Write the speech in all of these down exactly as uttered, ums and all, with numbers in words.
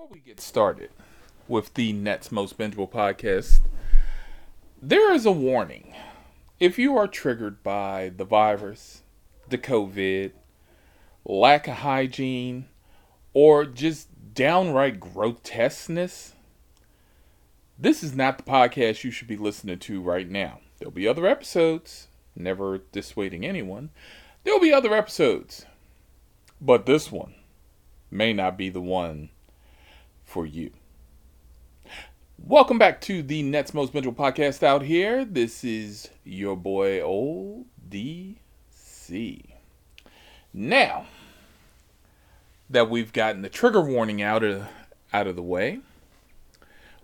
Before we get started with the Net's Most Bingeable podcast, there is a warning. If you are triggered by the virus, the COVID, lack of hygiene, or just downright grotesqueness, this is not the podcast you should be listening to right now. There'll be other episodes, never dissuading anyone. There'll be other episodes, but this one may not be the one for you. Welcome back to the Net's Most Bingeable podcast out here. This is your boy Old D C. Now that we've gotten the trigger warning out of out of the way,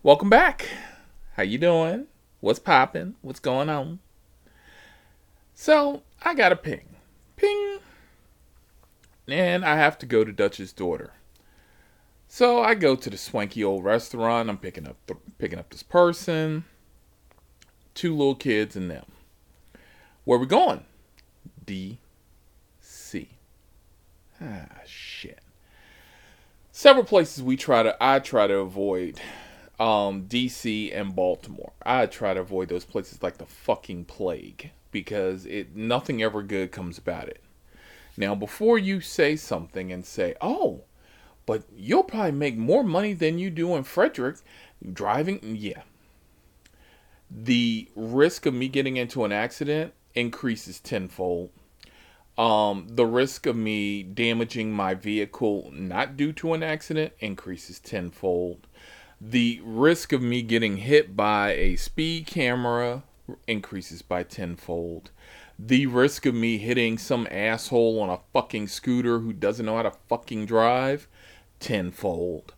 welcome back. How you doing? What's popping? What's going on? So I got a ping, ping, and I have to go to Dutch's daughter. So I go to the swanky old restaurant. I'm picking up th- picking up this person, two little kids and them. Where we going? D C. Ah, shit. Several places we try to I try to avoid. Um, D C and Baltimore. I try to avoid those places like the fucking plague because it nothing ever good comes about it. Now, before you say something and say, "Oh, but you'll probably make more money than you do in Frederick driving." Yeah. The risk of me getting into an accident increases tenfold. Um, the risk of me damaging my vehicle not due to an accident increases tenfold. The risk of me getting hit by a speed camera increases by tenfold. The risk of me hitting some asshole on a fucking scooter who doesn't know how to fucking drive tenfold.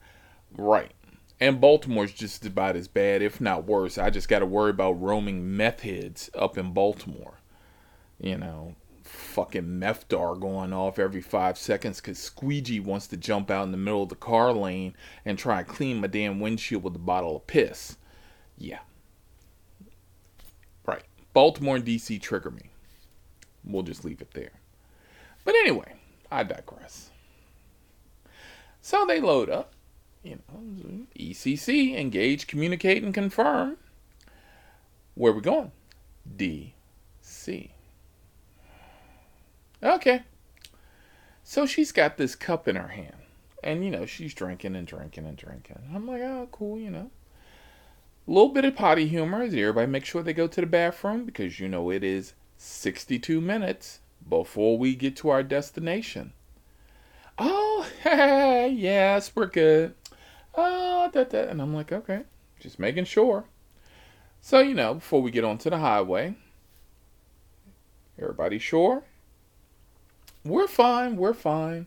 Right. And Baltimore's just about as bad, if not worse. I just got to worry about roaming meth heads up in Baltimore. You know, fucking meth dar going off every five seconds because Squeegee wants to jump out in the middle of the car lane and try and clean my damn windshield with a bottle of piss. Yeah. Right. Baltimore and D C trigger me. We'll just leave it there. But anyway, I digress. So they load up, you know, E C C, engage, communicate, and confirm. Where we going? D C. Okay. So she's got this cup in her hand. And, you know, she's drinking and drinking and drinking. I'm like, oh, cool, you know. A little bit of potty humor is everybody make sure they go to the bathroom because, you know, it is sixty-two minutes before we get to our destination. Oh, hey, yes, we're good. Oh, that, that. And I'm like, okay, just making sure. So, you know, before we get onto the highway, everybody sure? We're fine, we're fine.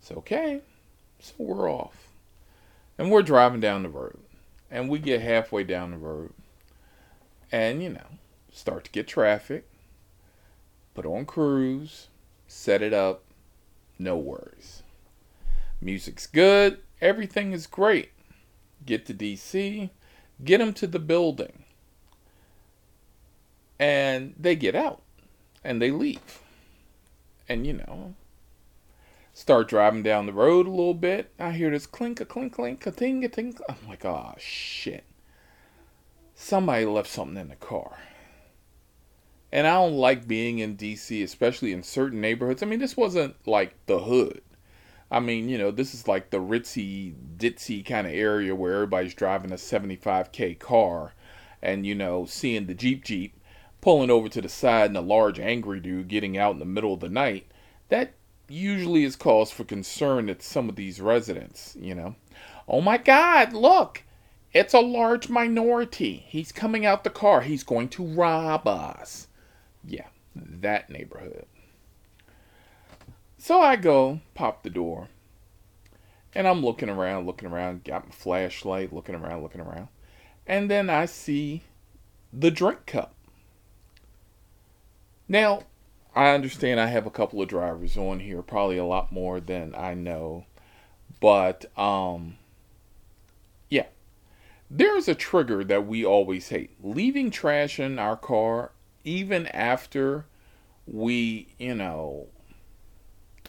It's okay. So we're off. And we're driving down the road. And we get halfway down the road. And, you know, start to get traffic. Put on cruise. Set it up. No worries. Music's good. Everything is great. Get to D C. Get them to the building. And they get out. And they leave. And, you know, start driving down the road a little bit. I hear this clink, a clink, clink, a ting, a ting. I'm like, oh, shit. Somebody left something in the car. And I don't like being in D C, especially in certain neighborhoods. I mean, this wasn't like the hood. I mean, you know, this is like the ritzy, ditzy kind of area where everybody's driving a seventy-five K car and, you know, seeing the Jeep Jeep pulling over to the side and a large angry dude getting out in the middle of the night. That usually is cause for concern at some of these residents, you know. Oh my God, look! It's a large minority. He's coming out the car. He's going to rob us. Yeah, that neighborhood. So I go, pop the door, and I'm looking around, looking around, got my flashlight, looking around, looking around, and then I see the drink cup. Now, I understand I have a couple of drivers on here, probably a lot more than I know, but, um, yeah, there's a trigger that we always hate, leaving trash in our car. Even after we, you know,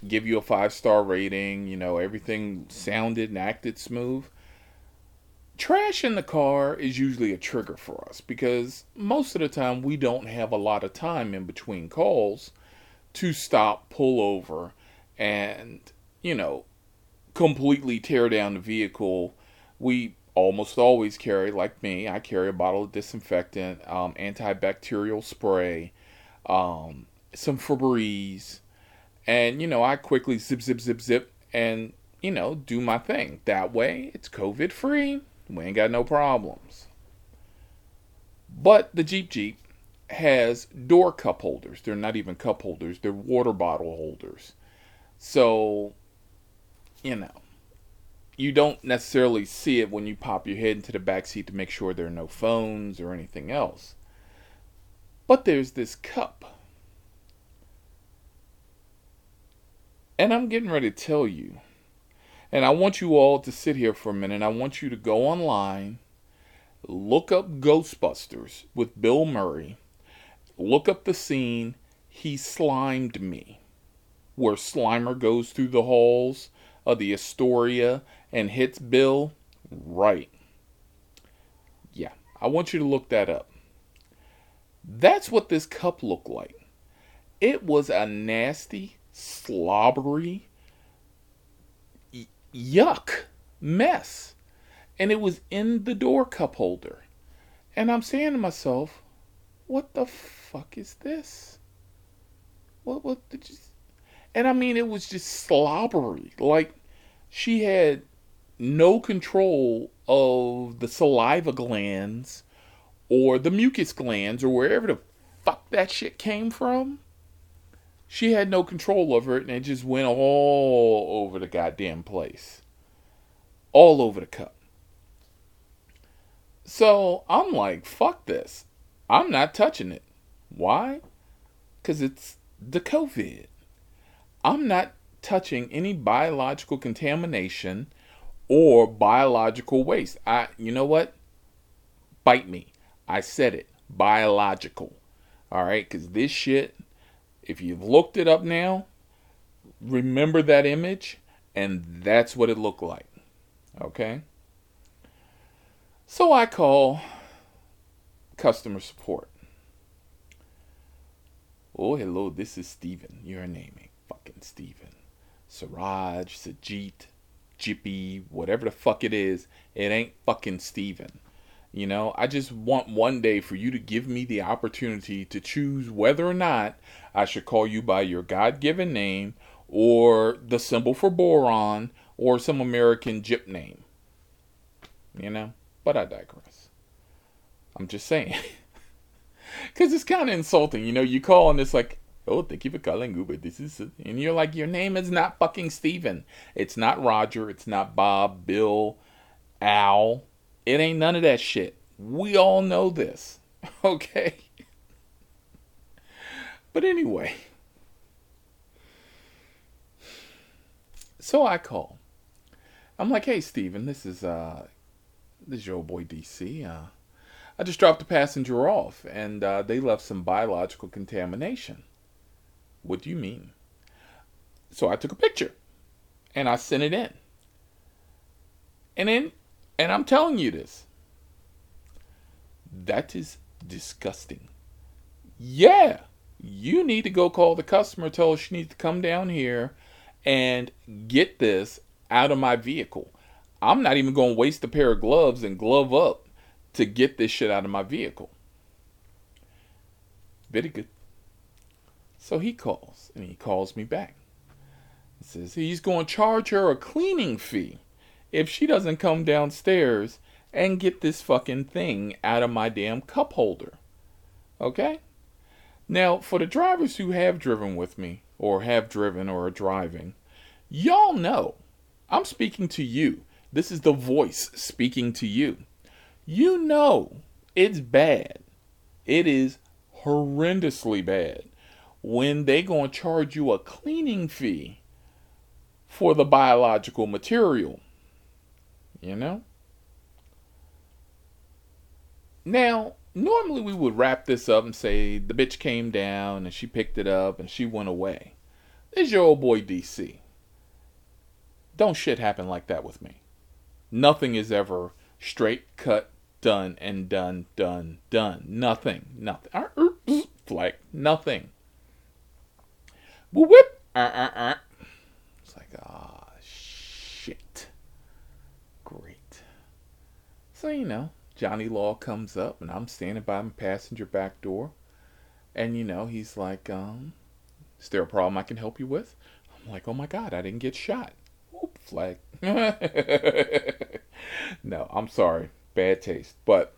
give you a five-star rating. You know, everything sounded and acted smooth. Trash in the car is usually a trigger for us because most of the time we don't have a lot of time in between calls to stop, pull over, and, you know, completely tear down the vehicle. We almost always carry, like me, I carry a bottle of disinfectant, um, antibacterial spray, um, some Febreze, and, you know, I quickly zip, zip, zip, zip, and, you know, do my thing. That way, it's COVID-free. We ain't got no problems. But the Jeep Jeep has door cup holders. They're not even cup holders. They're water bottle holders. So, you know, you don't necessarily see it when you pop your head into the backseat to make sure there are no phones or anything else. But there's this cup. And I'm getting ready to tell you. And I want you all to sit here for a minute. I want you to go online, look up Ghostbusters with Bill Murray, look up the scene, He Slimed Me, where Slimer goes through the halls of the Astoria and hits Bill. Right. Yeah, I want you to look that up. That's what this cup looked like. It was a nasty, slobbery, yuck mess, and it was in the door cup holder. And I'm saying to myself, what the fuck is this? What what did you... And I mean, it was just slobbery. Like, she had no control of the saliva glands or the mucus glands or wherever the fuck that shit came from. She had no control over it, and it just went all over the goddamn place. All over the cup. So, I'm like, fuck this. I'm not touching it. Why? Because it's the COVID. I'm not touching any biological contamination or biological waste. I, you know what? Bite me. I said it. Biological. All right? Because this shit... If you've looked it up now, remember that image, and that's what it looked like, okay? So I call customer support. Oh, hello, this is Steven. Your name ain't fucking Steven. Siraj, Sajit, Jippy, whatever the fuck it is, it ain't fucking Steven. You know, I just want one day for you to give me the opportunity to choose whether or not I should call you by your God-given name or the symbol for boron or some American gyp name. You know, but I digress. I'm just saying. Because it's kind of insulting. You know, you call and it's like, oh, thank you for calling Uber. This is it. And you're like, your name is not fucking Steven. It's not Roger. It's not Bob, Bill, Al. It ain't none of that shit. We all know this. Okay? But anyway. So I call. I'm like, hey, Steven, this is, uh, this is your old boy D C. Uh, I just dropped a passenger off, and uh, they left some biological contamination. What do you mean? So I took a picture, and I sent it in. And then... And I'm telling you this. That is disgusting. Yeah. You need to go call the customer. Tell her she needs to come down here and get this out of my vehicle. I'm not even going to waste a pair of gloves and glove up to get this shit out of my vehicle. Very good. So he calls. And he calls me back. He says he's going to charge her a cleaning fee if she doesn't come downstairs and get this fucking thing out of my damn cup holder. Okay? Now, for the drivers who have driven with me, or have driven or are driving, y'all know, I'm speaking to you. This is the voice speaking to you. You know it's bad. It is horrendously bad when they gonna charge you a cleaning fee for the biological material. You know? Now, normally we would wrap this up and say the bitch came down and she picked it up and she went away. This is your old boy D C. Don't shit happen like that with me. Nothing is ever straight, cut, done, and done, done, done. Nothing. Nothing. Uh, uh, uh, like, nothing. Whip. Uh, uh, uh. It's like, ah, oh, shit. Great. So, you know, Johnny Law comes up, and I'm standing by my passenger back door. And, you know, he's like, um, is there a problem I can help you with? I'm like, oh, my God, I didn't get shot. Oop, flag. No, I'm sorry. Bad taste. But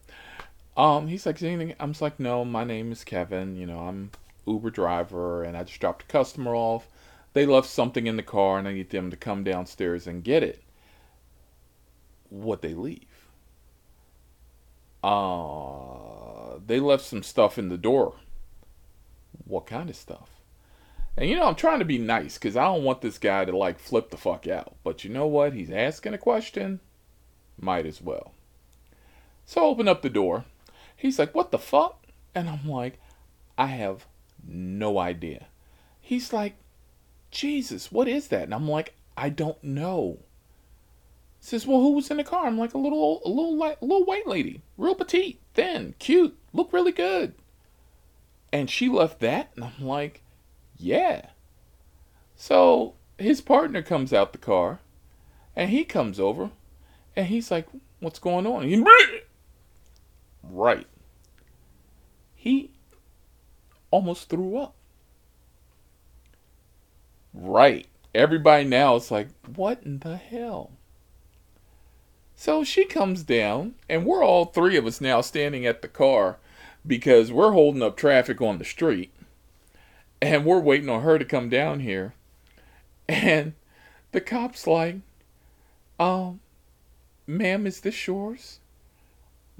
um, he's like, is anything? I'm just like, no, my name is Kevin. You know, I'm Uber driver, and I just dropped a customer off. They left something in the car, and I need them to come downstairs and get it. What'd they leave? Uh, they left some stuff in the door. What kind of stuff? And, you know, I'm trying to be nice because I don't want this guy to, like, flip the fuck out. But you know what? He's asking a question. Might as well. So I open up the door. He's like, what the fuck? And I'm like, I have no idea. He's like, Jesus, what is that? And I'm like, I don't know. He says, well, who was in the car? I'm like, a little, a little, light, a little white lady. Real petite, thin, cute, looked really good. And she left that? And I'm like, yeah. So his partner comes out the car, and he comes over, and he's like, what's going on? He, right. He almost threw up. Right. Everybody now is like, what in the hell? So she comes down, and we're all three of us now standing at the car because we're holding up traffic on the street. And we're waiting on her to come down here. And the cop's like, um, ma'am, is this yours?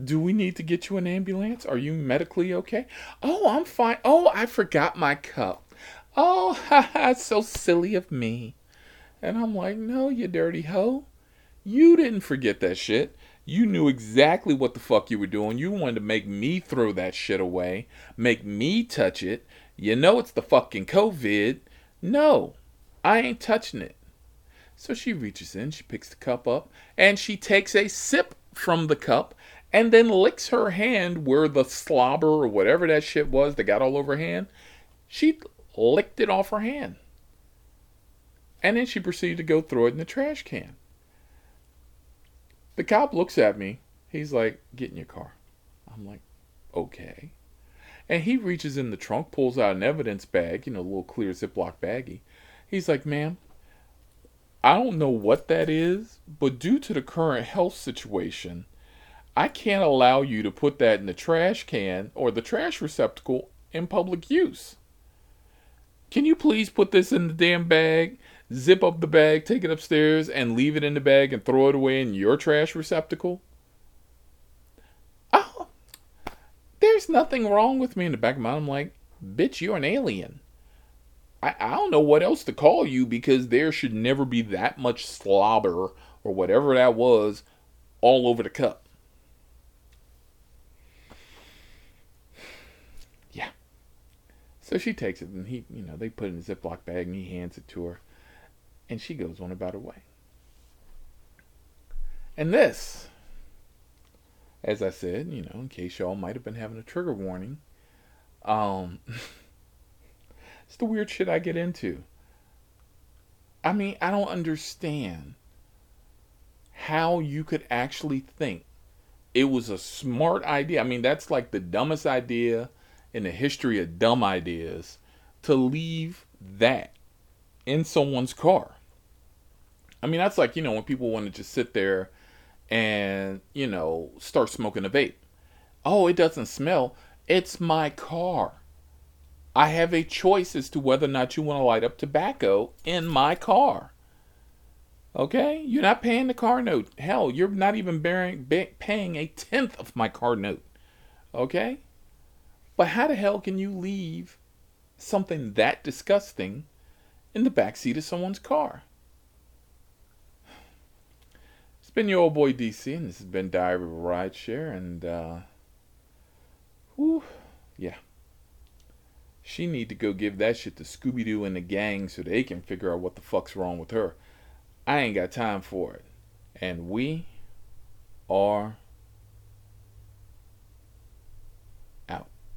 Do we need to get you an ambulance? Are you medically okay? Oh, I'm fine. Oh, I forgot my cup. Oh, ha ha, so silly of me. And I'm like, no, you dirty hoe. You didn't forget that shit. You knew exactly what the fuck you were doing. You wanted to make me throw that shit away. Make me touch it. You know it's the fucking COVID. No, I ain't touching it. So she reaches in, she picks the cup up, and she takes a sip from the cup and then licks her hand where the slobber or whatever that shit was that got all over her hand. She licked it off her hand. And then she proceeded to go throw it in the trash can. The cop looks at me. He's like, get in your car. I'm like, okay. And he reaches in the trunk, pulls out an evidence bag, you know, a little clear Ziploc baggie. He's like, ma'am, I don't know what that is, but due to the current health situation, I can't allow you to put that in the trash can or the trash receptacle in public use. Can you please put this in the damn bag, zip up the bag, take it upstairs, and leave it in the bag and throw it away in your trash receptacle? There's nothing wrong with me. In the back of my mind, I'm like, bitch, you're an alien. I, I don't know what else to call you because there should never be that much slobber or whatever that was all over the cup. Yeah. So she takes it and he, you know, they put it in a Ziploc bag and he hands it to her and she goes on about her way. And this, as I said, you know, in case y'all might have been having a trigger warning. Um, it's the weird shit I get into. I mean, I don't understand how you could actually think it was a smart idea. I mean, that's like the dumbest idea in the history of dumb ideas, to leave that in someone's car. I mean, that's like, you know, when people want to just sit there and, you know, start smoking a vape. Oh, it doesn't smell. It's my car. I have a choice as to whether or not you want to light up tobacco in my car. Okay? You're not paying the car note. Hell, you're not even bearing, be, paying a tenth of my car note. Okay? But how the hell can you leave something that disgusting in the backseat of someone's car? It's been your old boy D C, and this has been Diary of a Rideshare, and, uh, whew, yeah. She need to go give that shit to Scooby-Doo and the gang so they can figure out what the fuck's wrong with her. I ain't got time for it. And we are